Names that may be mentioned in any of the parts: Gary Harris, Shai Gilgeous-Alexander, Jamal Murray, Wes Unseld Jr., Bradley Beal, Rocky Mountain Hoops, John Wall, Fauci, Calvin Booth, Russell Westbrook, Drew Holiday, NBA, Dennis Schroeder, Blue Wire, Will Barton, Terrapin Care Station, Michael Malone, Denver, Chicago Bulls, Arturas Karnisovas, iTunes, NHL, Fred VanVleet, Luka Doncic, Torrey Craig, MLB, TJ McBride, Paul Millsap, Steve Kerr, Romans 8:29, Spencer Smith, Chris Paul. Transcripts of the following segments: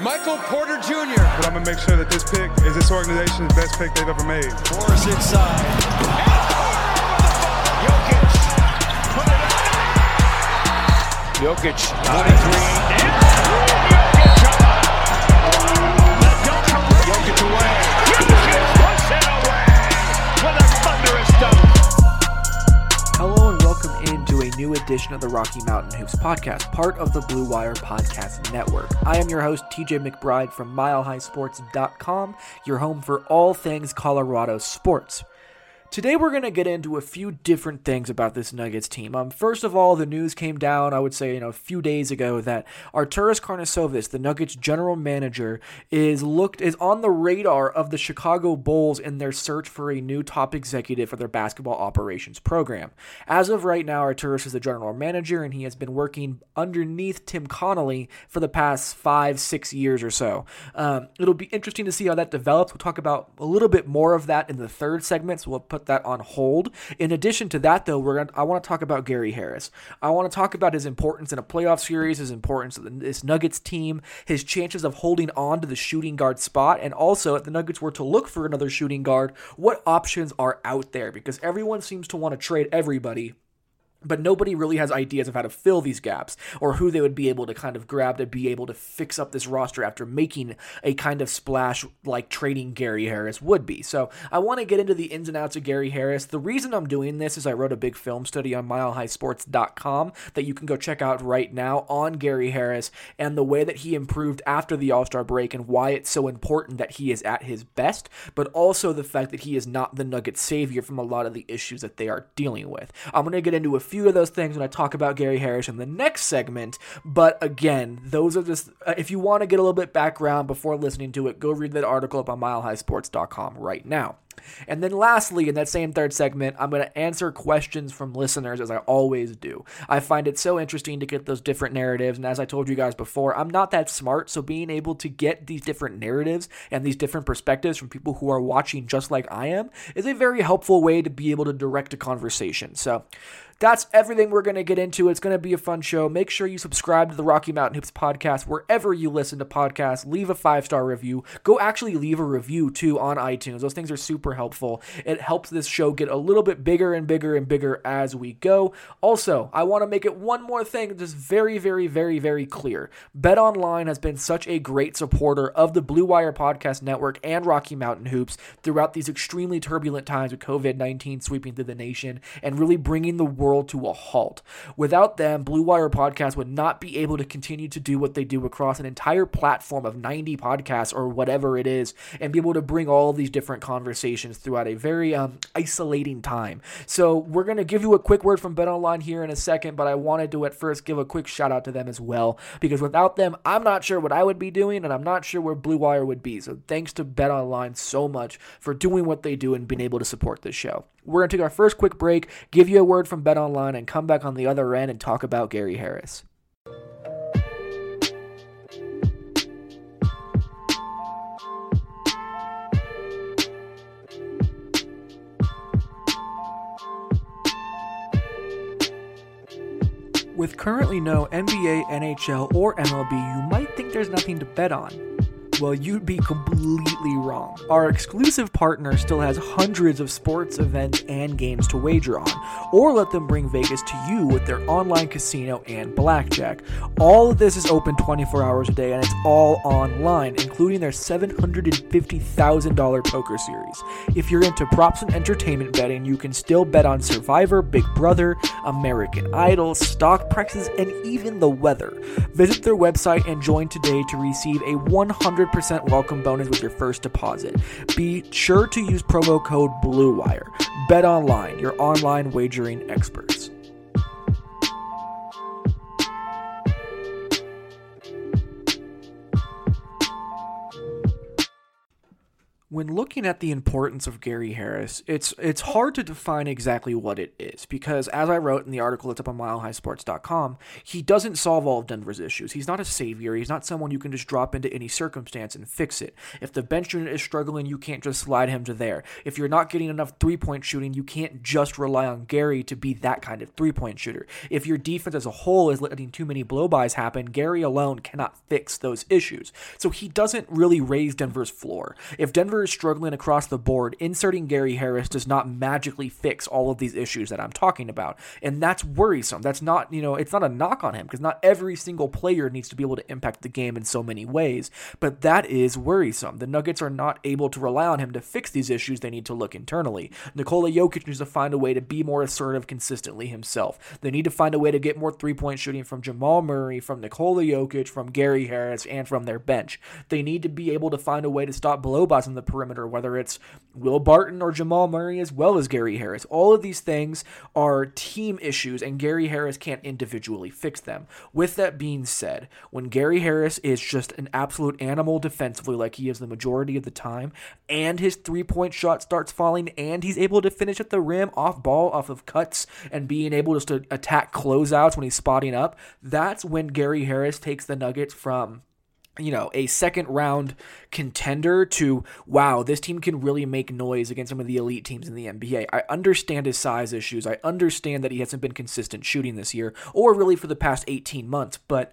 Michael Porter Jr. But I'm going to make sure that this pick is this organization's best pick they've ever made. Morris inside. And Porter! Jokic. Put it on. Jokic. 23. And Jokic. Jokic away. Jokic puts it away with a thunderous dunk. Hello and welcome into a new edition of the Rocky Mountain Hoops podcast, part of the Blue Wire Podcast Network. I am your host, TJ McBride from MileHighSports.com, your home for all things Colorado sports. Today we're going to get into a few different things about this Nuggets team. First of all, the news came down, I would say, a few days ago that Arturas Karnisovas, the Nuggets general manager, is on the radar of the Chicago Bulls in their search for a new top executive for their basketball operations program. As of right now, Arturas is the general manager, and he has been working underneath Tim Connelly for the past 5-6 years or so. It'll be interesting to see how that develops. We'll talk about a little bit more of that in the third segment, so we'll put that on hold. In addition to that, though, I want to talk about Gary Harris. I want to talk about his importance in a playoff series, his importance of this Nuggets team, his chances of holding on to the shooting guard spot, and also if the Nuggets were to look for another shooting guard, what options are out there? Because everyone seems to want to trade everybody, but nobody really has ideas of how to fill these gaps or who they would be able to kind of grab to be able to fix up this roster after making a kind of splash like trading Gary Harris would be. So I want to get into the ins and outs of Gary Harris. The reason I'm doing this is I wrote a big film study on MileHighSports.com that you can go check out right now on Gary Harris and the way that he improved after the All-Star break and why it's so important that he is at his best, but also the fact that he is not the Nuggets savior from a lot of the issues that they are dealing with. I'm going to get into a few of those things when I talk about Gary Harris in the next segment, but again, those are just, if you want to get a little bit background before listening to it, go read that article up on MileHighSports.com right now. And then lastly, in that same third segment, I'm going to answer questions from listeners as I always do. I find it so interesting to get those different narratives, and as I told you guys before, I'm not that smart, so being able to get these different narratives and these different perspectives from people who are watching just like I am is a very helpful way to be able to direct a conversation. So that's everything we're going to get into. It's going to be a fun show. Make sure you subscribe to the Rocky Mountain Hoops podcast wherever you listen to podcasts. Leave a 5-star review. Go actually leave a review, too, on iTunes. Those things are super helpful. It helps this show get a little bit bigger and bigger and bigger as we go. Also, I want to make it one more thing just very, very, very, very clear. BetOnline has been such a great supporter of the Blue Wire Podcast Network and Rocky Mountain Hoops throughout these extremely turbulent times with COVID-19 sweeping through the nation and really bringing the world to a halt. Without them, Blue Wire Podcast would not be able to continue to do what they do across an entire platform of 90 podcasts or whatever it is and be able to bring all these different conversations throughout a very isolating time. So we're going to give you a quick word from BetOnline here in a second, but I wanted to at first give a quick shout out to them as well, because without them, I'm not sure what I would be doing and I'm not sure where Blue Wire would be. So thanks to BetOnline so much for doing what they do and being able to support this show. We're going to take our first quick break, give you a word from BetOnline, and come back on the other end and talk about Gary Harris. With currently no NBA, NHL, or MLB, you might think there's nothing to bet on. Well, you'd be completely wrong. Our exclusive partner still has hundreds of sports events and games to wager on, or let them bring Vegas to you with their online casino and blackjack. All of this is open 24 hours a day, and it's all online, including their $750,000 poker series. If you're into props and entertainment betting, you can still bet on Survivor, Big Brother, American Idol, stock prices, and even the weather. Visit their website and join today to receive a 100% welcome bonus with your first deposit. Be sure to use promo code BLUEWIRE. BetOnline, your online wagering experts. When looking at the importance of Gary Harris, it's hard to define exactly what it is because, as I wrote in the article that's up on MileHighSports.com, he doesn't solve all of Denver's issues. He's not a savior. He's not someone you can just drop into any circumstance and fix it. If the bench unit is struggling, you can't just slide him to there. If you're not getting enough three-point shooting, you can't just rely on Gary to be that kind of three-point shooter. If your defense as a whole is letting too many blow-bys happen, Gary alone cannot fix those issues. So he doesn't really raise Denver's floor. If Denver is struggling across the board, inserting Gary Harris does not magically fix all of these issues that I'm talking about, and that's worrisome. That's not, it's not a knock on him because not every single player needs to be able to impact the game in so many ways, but that is worrisome. The Nuggets are not able to rely on him to fix these issues. They need to look internally. Nikola Jokic needs to find a way to be more assertive consistently himself. They need to find a way to get more three-point shooting from Jamal Murray, from Nikola Jokic, from Gary Harris, and from their bench. They need to be able to find a way to stop blow-bys in the perimeter, whether it's Will Barton or Jamal Murray as well as Gary Harris. All of these things are team issues, and Gary Harris can't individually fix them. With that being said, when Gary Harris is just an absolute animal defensively like he is the majority of the time, and his three-point shot starts falling, and he's able to finish at the rim off ball, off of cuts, and being able just to attack closeouts when he's spotting up, that's when Gary Harris takes the Nuggets from a second round contender to, wow, this team can really make noise against some of the elite teams in the NBA. I understand his size issues. I understand that he hasn't been consistent shooting this year or really for the past 18 months, but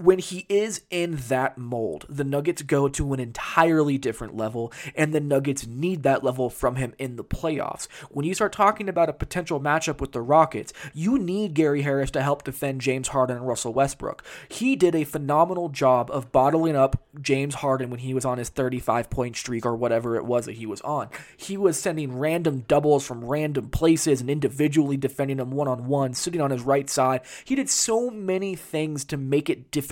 when he is in that mold, the Nuggets go to an entirely different level, and the Nuggets need that level from him in the playoffs. When you start talking about a potential matchup with the Rockets, you need Gary Harris to help defend James Harden and Russell Westbrook. He did a phenomenal job of bottling up James Harden when he was on his 35-point streak or whatever it was that he was on. He was sending random doubles from random places and individually defending him one-on-one, sitting on his right side. He did so many things to make it difficult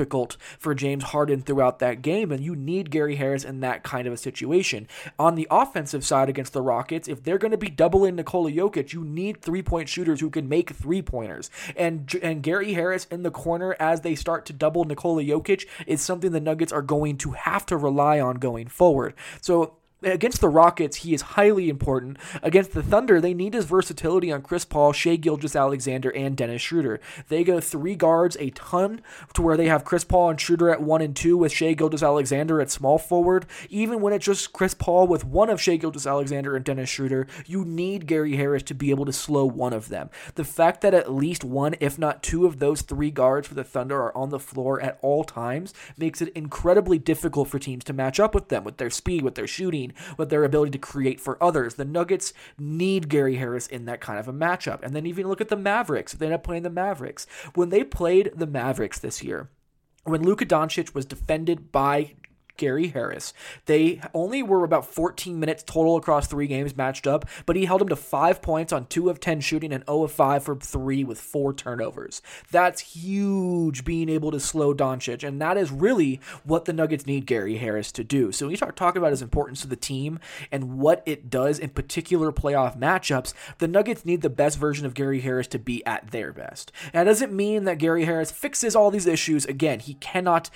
for James Harden throughout that game, and you need Gary Harris in that kind of a situation. On the offensive side against the Rockets, if they're going to be doubling Nikola Jokic, you need three-point shooters who can make three-pointers. And Gary Harris in the corner as they start to double Nikola Jokic is something the Nuggets are going to have to rely on going forward. So against the Rockets, he is highly important. Against the Thunder, they need his versatility on Chris Paul, Shai Gilgeous-Alexander, and Dennis Schroeder. They go three guards a ton to where they have Chris Paul and Schroeder at 1 and 2 with Shai Gilgeous-Alexander at small forward. Even when it's just Chris Paul with one of Shai Gilgeous-Alexander and Dennis Schroeder, you need Gary Harris to be able to slow one of them. The fact that at least one, if not two, of those three guards for the Thunder are on the floor at all times makes it incredibly difficult for teams to match up with them, with their speed, with their shooting, with their ability to create for others. The Nuggets need Gary Harris in that kind of a matchup. And then even look at the Mavericks. They end up playing the Mavericks. When they played the Mavericks this year, when Luka Doncic was defended by Gary Harris, they only were about 14 minutes total across three games matched up, but he held him to 5 points on 2 of 10 shooting and 0 of 5 for 3 with 4 turnovers. That's huge, being able to slow Doncic, and that is really what the Nuggets need Gary Harris to do. So when you start talking about his importance to the team and what it does in particular playoff matchups, the Nuggets need the best version of Gary Harris to be at their best. Now, that doesn't mean that Gary Harris fixes all these issues. Again, he cannot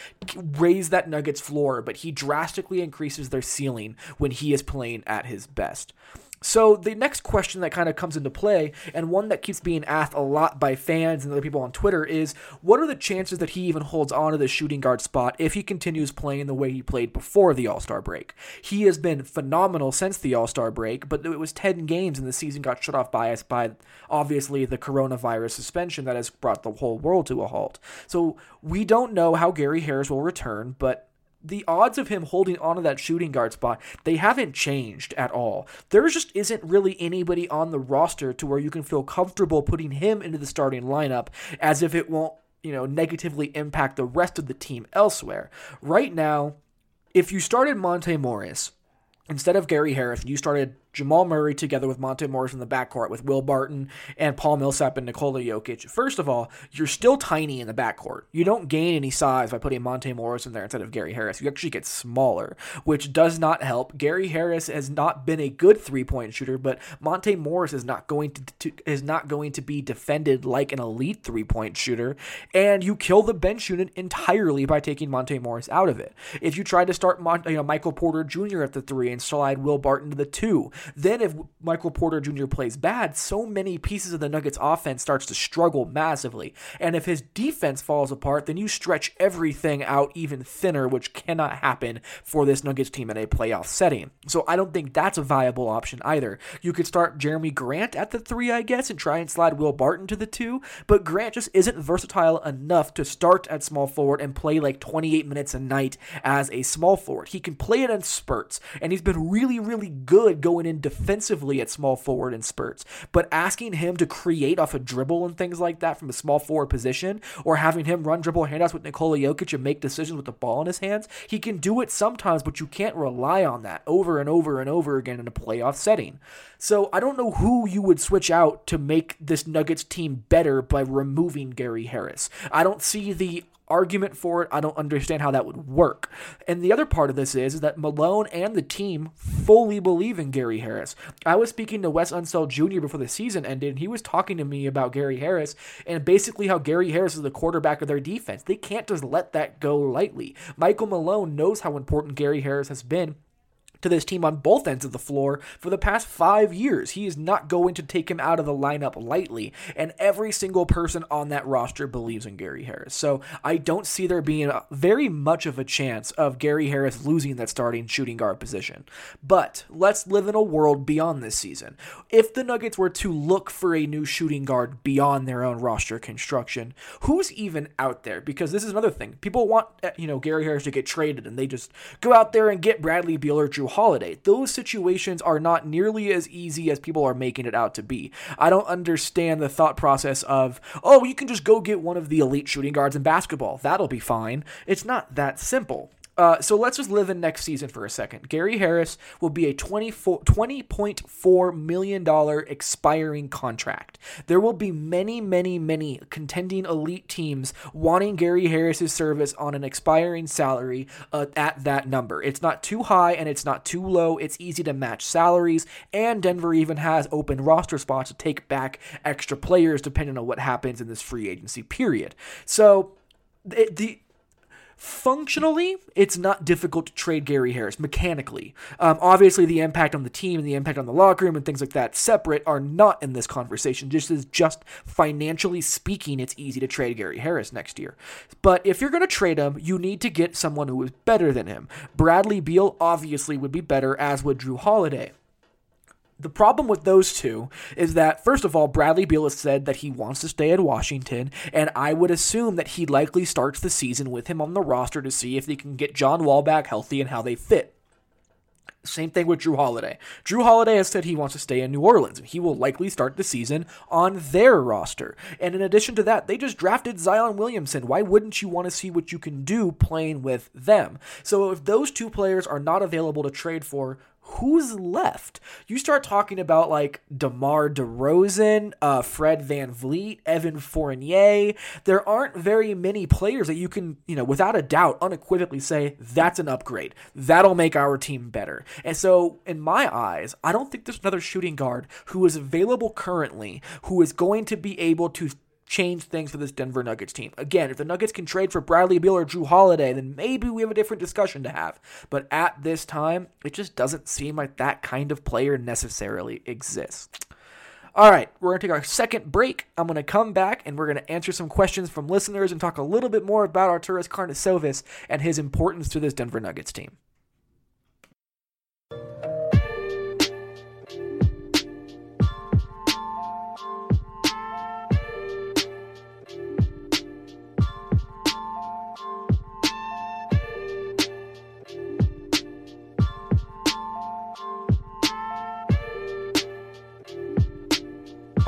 raise that Nuggets floor, but he drastically increases their ceiling when he is playing at his best. So the next question that kind of comes into play, and one that keeps being asked a lot by fans and other people on Twitter, is what are the chances that he even holds on to the shooting guard spot if he continues playing the way he played before the All-Star break? He has been phenomenal since the All-Star break, but it was 10 games and the season got shut off by obviously the coronavirus suspension that has brought the whole world to a halt. So we don't know how Gary Harris will return, but the odds of him holding onto that shooting guard spot, they haven't changed at all. There just isn't really anybody on the roster to where you can feel comfortable putting him into the starting lineup as if it won't, negatively impact the rest of the team elsewhere. Right now, if you started Monte Morris instead of Gary Harris, and you started Jamal Murray together with Monte Morris in the backcourt with Will Barton and Paul Millsap and Nikola Jokic. First of all, you're still tiny in the backcourt. You don't gain any size by putting Monte Morris in there instead of Gary Harris. You actually get smaller, which does not help. Gary Harris has not been a good three-point shooter, but Monte Morris is not going to be defended like an elite three-point shooter, and you kill the bench unit entirely by taking Monte Morris out of it. If you try to start Michael Porter Jr. at the three and slide Will Barton to the two, then if Michael Porter Jr. plays bad, so many pieces of the Nuggets offense starts to struggle massively. And if his defense falls apart, then you stretch everything out even thinner, which cannot happen for this Nuggets team in a playoff setting. So I don't think that's a viable option either. You could start Jeremy Grant at the three, I guess, and try and slide Will Barton to the two, but Grant just isn't versatile enough to start at small forward and play like 28 minutes a night as a small forward. He can play it in spurts, and he's been really, really good going in defensively at small forward in spurts, but asking him to create off a dribble and things like that from a small forward position, or having him run dribble handoffs with Nikola Jokic and make decisions with the ball in his hands, he can do it sometimes, but you can't rely on that over and over and over again in a playoff setting. So I don't know who you would switch out to make this Nuggets team better by removing Gary Harris. I don't see the argument for it. I don't understand how that would work. And the other part of this is that Malone and the team fully believe in Gary Harris. I was speaking to Wes Unseld Jr. before the season ended, and he was talking to me about Gary Harris and basically how Gary Harris is the quarterback of their defense. They can't just let that go lightly. Michael Malone knows how important Gary Harris has been to this team on both ends of the floor for the past 5 years. He is not going to take him out of the lineup lightly, and every single person on that roster believes in Gary Harris. So I don't see there being very much of a chance of Gary Harris losing that starting shooting guard position. But let's live in a world beyond this season. If the Nuggets were to look for a new shooting guard beyond their own roster construction, who's even out there? Because this is another thing. People want Gary Harris to get traded, and they just go out there and get Bradley Beal or Drew Holiday. Those situations are not nearly as easy as people are making it out to be. I don't understand the thought process of, oh, you can just go get one of the elite shooting guards in basketball. That'll be fine. It's not that simple. So let's just live in next season for a second. Gary Harris will be a $20.4 million expiring contract. There will be many, many, many contending elite teams wanting Gary Harris's service on an expiring salary at that number. It's not too high and it's not too low. It's easy to match salaries, and Denver even has open roster spots to take back extra players depending on what happens in this free agency period. So functionally, it's not difficult to trade Gary Harris mechanically. Obviously, the impact on the team and the impact on the locker room and things like that separate are not in this conversation. This is just financially speaking, it's easy to trade Gary Harris next year. But if you're going to trade him, you need to get someone who is better than him. Bradley Beal obviously would be better, as would Drew Holiday. The problem with those two is that, first of all, Bradley Beal has said that he wants to stay at Washington, and I would assume that he likely starts the season with him on the roster to see if they can get John Wall back healthy and how they fit. Same thing with Drew Holiday. Drew Holiday has said he wants to stay in New Orleans. He will likely start the season on their roster. And in addition to that, they just drafted Zion Williamson. Why wouldn't you want to see what you can do playing with them? So if those two players are not available to trade for, who's left? You start talking about like DeMar DeRozan, Fred VanVleet, Evan Fournier. There aren't very many players that you can, without a doubt, unequivocally say that's an upgrade. That'll make our team better. And so in my eyes, I don't think there's another shooting guard who is available currently who is going to be able to change things for this Denver Nuggets team. Again, if the Nuggets can trade for Bradley Beal or Drew Holiday, then maybe we have a different discussion to have. But at this time, it just doesn't seem like that kind of player necessarily exists. All right, we're going to take our second break. I'm going to come back, and we're going to answer some questions from listeners and talk a little bit more about Arturas Karnisovas and his importance to this Denver Nuggets team.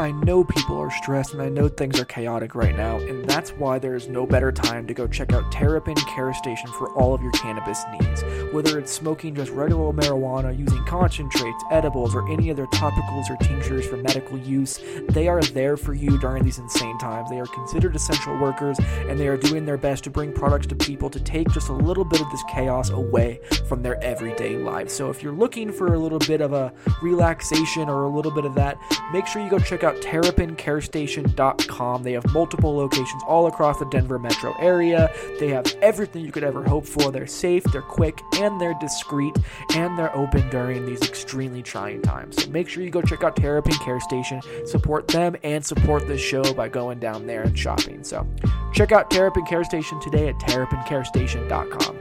I know people are stressed and I know things are chaotic right now, and that's why there is no better time to go check out Terrapin Care Station for all of your cannabis needs. Whether it's smoking just regular marijuana, using concentrates, edibles, or any other topicals or tinctures for medical use, they are there for you during these insane times. They are considered essential workers, and they are doing their best to bring products to people to take just a little bit of this chaos away from their everyday lives. So if you're looking for a little bit of a relaxation or a little bit of that, make sure you go check out terrapincarestation.com. They have multiple locations all across the Denver metro area. They have everything you could ever hope for. They're safe, they're quick, and they're discreet, and they're open during these extremely trying times. So make sure you go check out Terrapin Care Station, support them, and support this show by going down there and shopping. So check out Terrapin Care Station today at terrapincarestation.com.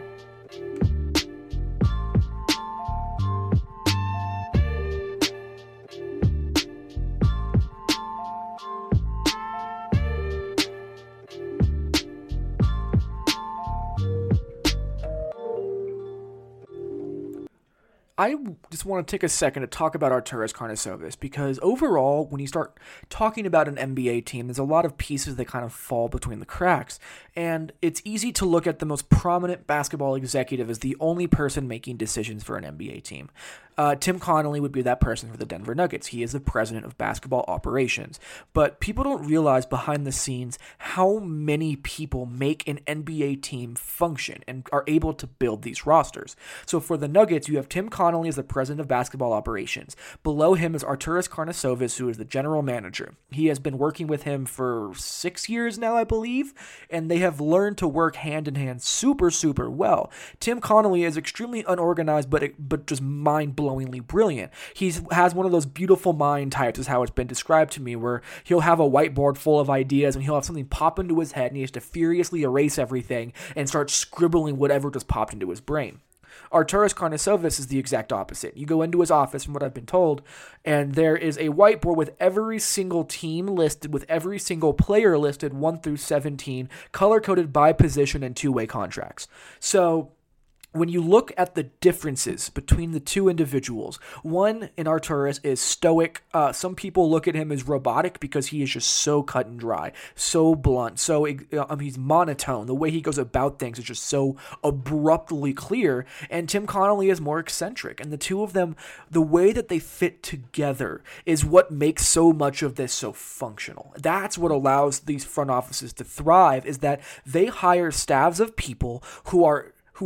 I just want to take a second to talk about Arturas Karnisovas, because overall, when you start talking about an NBA team, there's a lot of pieces that kind of fall between the cracks, and it's easy to look at the most prominent basketball executive as the only person making decisions for an NBA team. Tim Connelly would be that person for the Denver Nuggets. He is the president of basketball operations. But people don't realize behind the scenes how many people make an NBA team function and are able to build these rosters. So for the Nuggets, you have Tim Connelly as the president of basketball operations. Below him is Arturas Karnisovas, who is the general manager. He has been working with him for 6 years now, I believe, and they have learned to work hand-in-hand super, super well. Tim Connelly is extremely unorganized, but just mind-blowing. Brilliant. He has one of those beautiful mind types, is how it's been described to me, where he'll have a whiteboard full of ideas and he'll have something pop into his head and he has to furiously erase everything and start scribbling whatever just popped into his brain. Arturas Karnisovas is the exact opposite. You go into his office, from what I've been told, and there is a whiteboard with every single team listed, with every single player listed, 1 through 17, color-coded by position and two-way contracts. So when you look at the differences between the two individuals, one in Arturas is stoic. Some people look at him as robotic because he is just so cut and dry, so blunt, so he's monotone. The way he goes about things is just so abruptly clear, and Tim Connelly is more eccentric. And the two of them, the way that they fit together is what makes so much of this so functional. That's what allows these front offices to thrive, is that they hire staffs of people who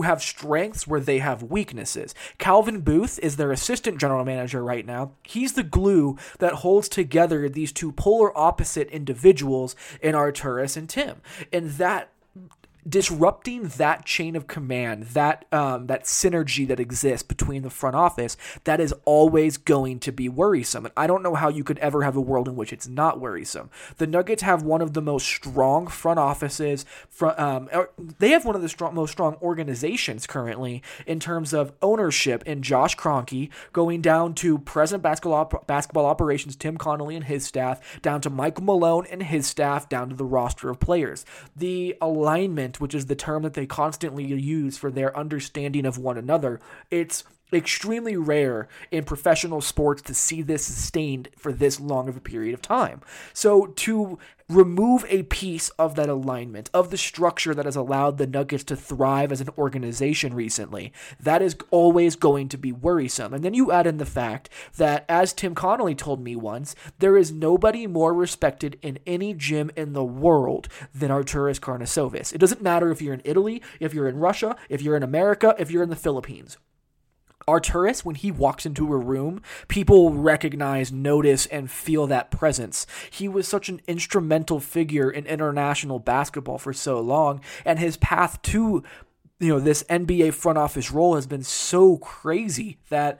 have strengths where they have weaknesses. Calvin Booth is their assistant general manager right now. He's the glue that holds together these two polar opposite individuals in Arturas and Tim. And that disrupting that chain of command, that synergy that exists between the front office, that is always going to be worrisome. And I don't know how you could ever have a world in which it's not worrisome. The Nuggets have one of the most strong front offices. They have one of the most strong organizations currently in terms of ownership in Josh Kroenke, going down to president basketball operations Tim Connelly and his staff, down to Michael Malone and his staff, down to the roster of players. The alignment, which is the term that they constantly use for their understanding of one another. It's extremely rare in professional sports to see this sustained for this long of a period of time. So to remove a piece of that alignment, of the structure that has allowed the Nuggets to thrive as an organization recently, that is always going to be worrisome. And then you add in the fact that, as Tim Connelly told me once, there is nobody more respected in any gym in the world than Arturas Karnisovas. It doesn't matter if you're in Italy, if you're in Russia, if you're in America, if you're in the Philippines. Arturas, when he walks into a room, people recognize, notice, and feel that presence. He was such an instrumental figure in international basketball for so long, and his path to this NBA front office role has been so crazy that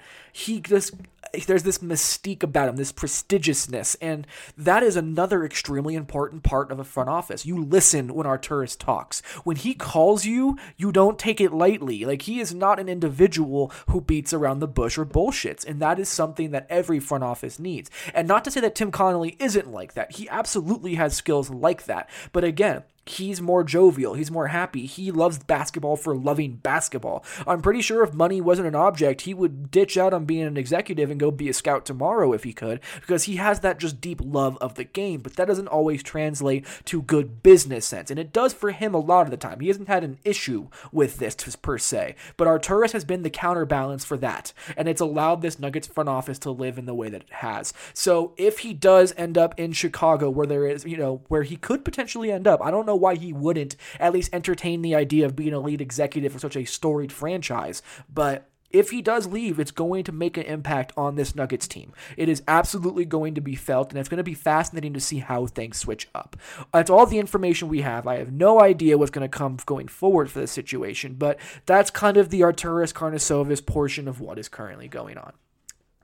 there's this mystique about him, this prestigiousness, and that is another extremely important part of a front office. You listen when Arturas talks. When he calls you, you don't take it lightly. Like, he is not an individual who beats around the bush or bullshits, and that is something that every front office needs. And not to say that Tim Connelly isn't like that. He absolutely has skills like that. But again, he's more jovial. He's more happy. He loves basketball for loving basketball. I'm pretty sure if money wasn't an object, he would ditch out on being an executive and go be a scout tomorrow if he could, because he has that just deep love of the game. But that doesn't always translate to good business sense, and it does for him a lot of the time. He hasn't had an issue with this per se, but Arturas has been the counterbalance for that, and it's allowed this Nuggets front office to live in the way that it has. So if he does end up in Chicago, where there is, you know, where he could potentially end up, I don't know why he wouldn't at least entertain the idea of being a lead executive for such a storied franchise. But if he does leave, it's going to make an impact on this Nuggets team. It is absolutely going to be felt, and it's going to be fascinating to see how things switch up. That's all the information we have. I have no idea what's going to come going forward for this situation, but that's kind of the Arturas Karnisovas portion of what is currently going on.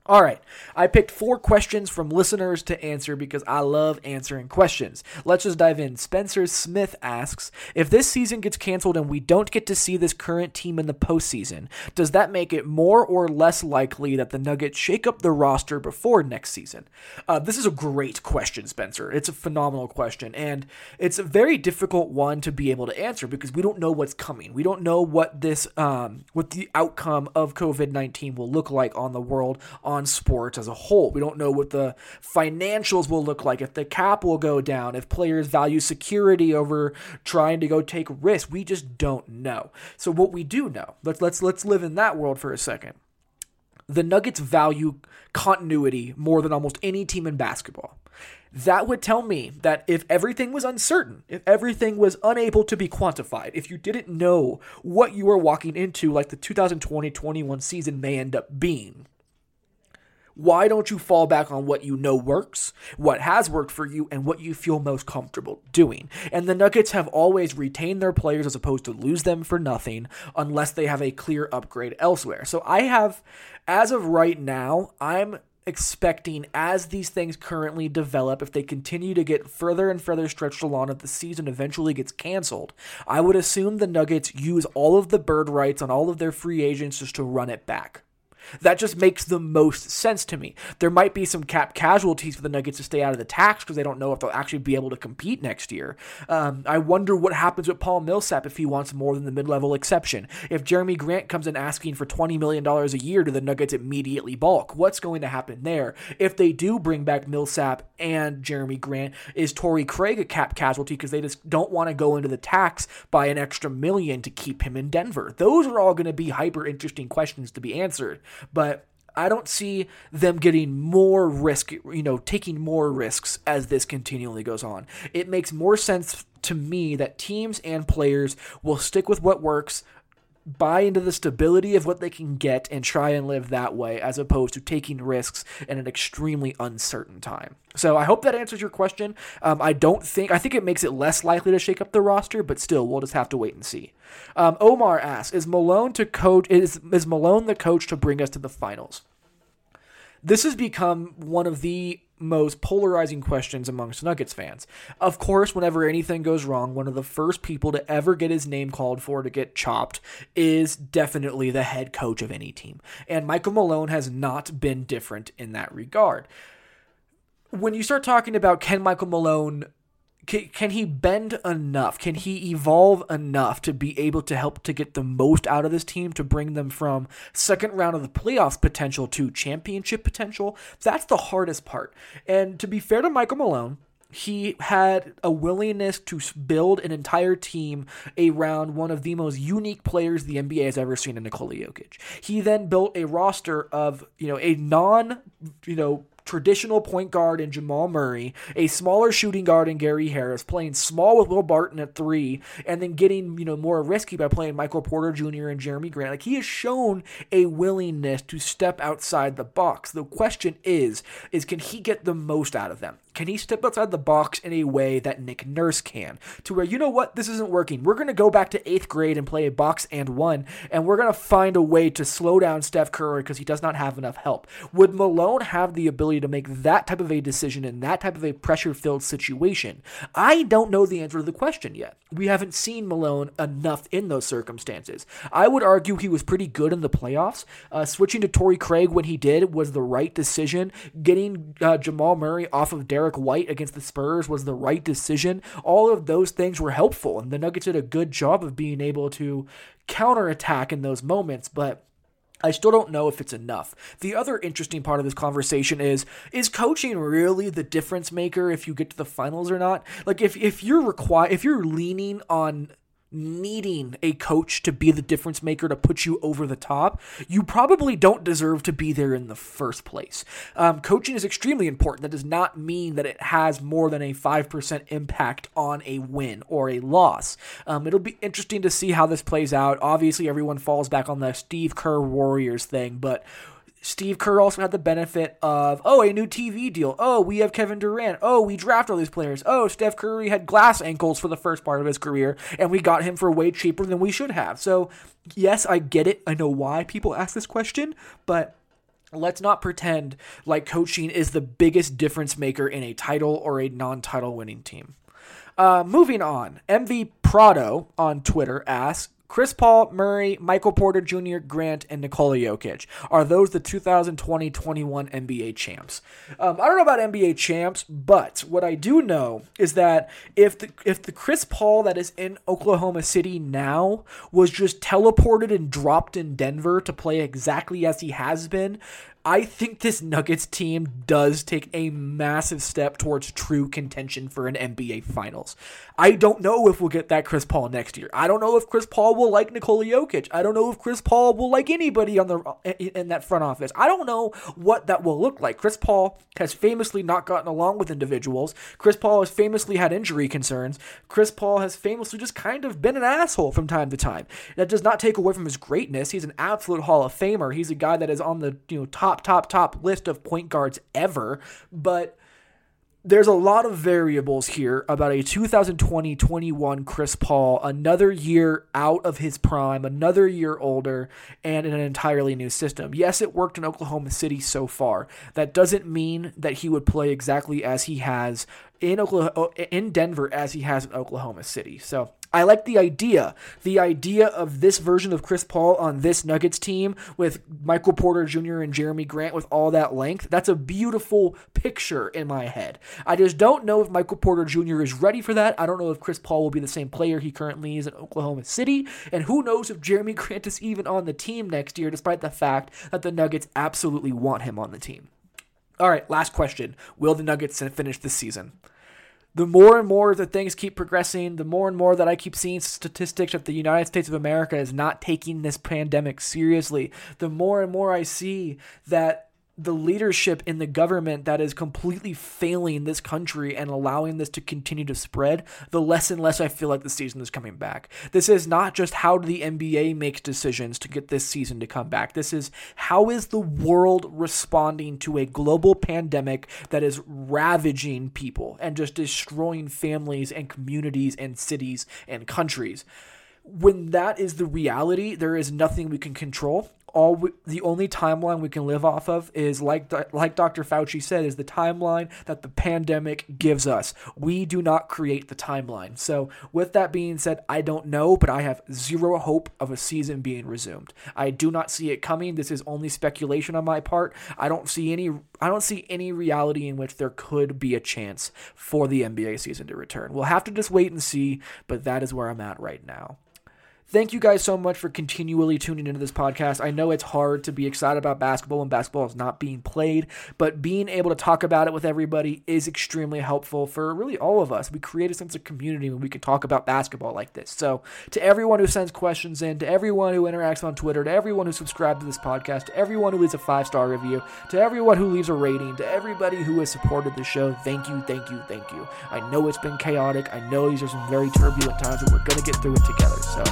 All right, I picked 4 questions from listeners to answer because I love answering questions. Let's just dive in. Spencer Smith asks, if this season gets canceled and we don't get to see this current team in the postseason, does that make it more or less likely that the Nuggets shake up the roster before next season? This is a great question, Spencer. It's a phenomenal question, and it's a very difficult one to be able to answer because we don't know what's coming. We don't know what this, what the outcome of COVID-19 will look like on the world, on sports as a whole. We don't know what the financials will look like, if the cap will go down, if players value security over trying to go take risks. We just don't know. So what we do know, let's live in that world for a second. The Nuggets value continuity more than almost any team in basketball. That would tell me that if everything was uncertain, if everything was unable to be quantified, if you didn't know what you were walking into, like the 2020-21 season may end up being, why don't you fall back on what you know works, what has worked for you, and what you feel most comfortable doing? And the Nuggets have always retained their players as opposed to lose them for nothing unless they have a clear upgrade elsewhere. So I have, as of right now, I'm expecting, as these things currently develop, if they continue to get further and further stretched along, if the season eventually gets canceled, I would assume the Nuggets use all of the bird rights on all of their free agents just to run it back. That just makes the most sense to me. There might be some cap casualties for the Nuggets to stay out of the tax because they don't know if they'll actually be able to compete next year. I wonder what happens with Paul Millsap if he wants more than the mid-level exception. If Jeremy Grant comes in asking for $20 million a year, do the Nuggets immediately balk? What's going to happen there? If they do bring back Millsap and Jeremy Grant, is Torrey Craig a cap casualty because they just don't want to go into the tax by an extra million to keep him in Denver? Those are all going to be hyper-interesting questions to be answered. But I don't see them getting more risk, you know, taking more risks as this continually goes on. It makes more sense to me that teams and players will stick with what works, buy into the stability of what they can get, and try and live that way as opposed to taking risks in an extremely uncertain time. So I hope that answers your question. I think it makes it less likely to shake up the roster, but still, we'll just have to wait and see. Omar asks, is Malone the coach to bring us to the finals? This has become one of the most polarizing questions amongst Nuggets fans. Of course, whenever anything goes wrong, one of the first people to ever get his name called for to get chopped is definitely the head coach of any team. And Michael Malone has not been different in that regard. When you start talking about can he bend enough? Can he evolve enough to be able to help to get the most out of this team, to bring them from second round of the playoffs potential to championship potential? That's the hardest part. And to be fair to Michael Malone, he had a willingness to build an entire team around one of the most unique players the NBA has ever seen in Nikola Jokic. He then built a roster of, traditional point guard in Jamal Murray, a smaller shooting guard in Gary Harris, playing small with Will Barton at 3, and then getting, more risky by playing Michael Porter Jr. and Jeremy Grant. Like, he has shown a willingness to step outside the box. The question is can he get the most out of them? Can he step outside the box in a way that Nick Nurse can, to where, this isn't working. We're going to go back to 8th grade and play a box and one, and we're going to find a way to slow down Steph Curry because he does not have enough help. Would Malone have the ability to make that type of a decision in that type of a pressure-filled situation? I don't know the answer to the question yet. We haven't seen Malone enough in those circumstances. I would argue he was pretty good in the playoffs. Switching to Torrey Craig when he did was the right decision. Getting Jamal Murray off of Derek Derek White against the Spurs was the right decision. All of those things were helpful, and the Nuggets did a good job of being able to counterattack in those moments, but I still don't know if it's enough. The other interesting part of this conversation is coaching really the difference maker if you get to the finals or not? Like if you're leaning on needing a coach to be the difference maker to put you over the top, you probably don't deserve to be there in the first place. Coaching is extremely important. That does not mean that it has more than a 5% impact on a win or a loss. It'll be interesting to see how this plays out. Obviously, everyone falls back on the Steve Kerr Warriors thing, but Steve Kerr also had the benefit of, a new TV deal. We have Kevin Durant. We draft all these players. Steph Curry had glass ankles for the first part of his career, and we got him for way cheaper than we should have. So, yes, I get it. I know why people ask this question, but let's not pretend like coaching is the biggest difference maker in a title or a non-title winning team. Moving on, MV Prado on Twitter asks, Chris Paul, Murray, Michael Porter Jr., Grant, and Nikola Jokic. Are those the 2020-21 NBA champs? I don't know about NBA champs, but what I do know is that if the Chris Paul that is in Oklahoma City now was just teleported and dropped in Denver to play exactly as he has been, I think this Nuggets team does take a massive step towards true contention for an NBA Finals. I don't know if we'll get that Chris Paul next year. I don't know if Chris Paul will like Nikola Jokic. I don't know if Chris Paul will like anybody in that front office. I don't know what that will look like. Chris Paul has famously not gotten along with individuals. Chris Paul has famously had injury concerns. Chris Paul has famously just kind of been an asshole from time to time. That does not take away from his greatness. He's an absolute Hall of Famer. He's a guy that is on the top list of point guards ever, but there's a lot of variables here about a 2020-21 Chris Paul, another year out of his prime, another year older, and in an entirely new system. Yes, it worked in Oklahoma City so far. That doesn't mean that he would play exactly as he has in Denver as he has in Oklahoma City. So I like the idea of this version of Chris Paul on this Nuggets team with Michael Porter Jr. and Jeremy Grant with all that length. That's a beautiful picture in my head. I just don't know if Michael Porter Jr. is ready for that. I don't know if Chris Paul will be the same player he currently is in Oklahoma City. And who knows if Jeremy Grant is even on the team next year, despite the fact that the Nuggets absolutely want him on the team. All right, last question. Will the Nuggets finish this season? The more and more that things keep progressing, the more and more that I keep seeing statistics that the United States of America is not taking this pandemic seriously, the more and more I see that the leadership in the government that is completely failing this country and allowing this to continue to spread, the less and less I feel like the season is coming back. This is not just how the NBA makes decisions to get this season to come back. This is how is the world responding to a global pandemic that is ravaging people and just destroying families and communities and cities and countries. When that is the reality, there is nothing we can control. The only timeline we can live off of is, like Dr. Fauci said, is the timeline that the pandemic gives us. We do not create the timeline. So with that being said, I don't know, but I have zero hope of a season being resumed. I do not see it coming. This is only speculation on my part. I don't see any reality in which there could be a chance for the NBA season to return. We'll have to just wait and see, but that is where I'm at right now. Thank you guys so much for continually tuning into this podcast. I know it's hard to be excited about basketball when basketball is not being played, but being able to talk about it with everybody is extremely helpful for really all of us. We create a sense of community when we can talk about basketball like this. So to everyone who sends questions in, to everyone who interacts on Twitter, to everyone who subscribes to this podcast, to everyone who leaves a 5-star review, to everyone who leaves a rating, to everybody who has supported the show, thank you, thank you, thank you. I know it's been chaotic. I know these are some very turbulent times, but we're going to get through it together. So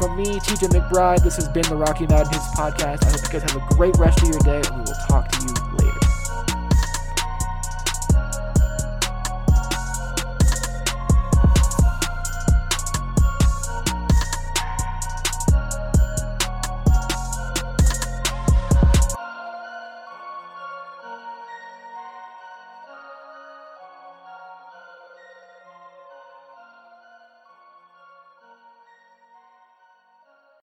from me, TJ McBride, this has been the Rocky Mountain Hoops Podcast. I hope you guys have a great rest of your day, and we will talk to you later.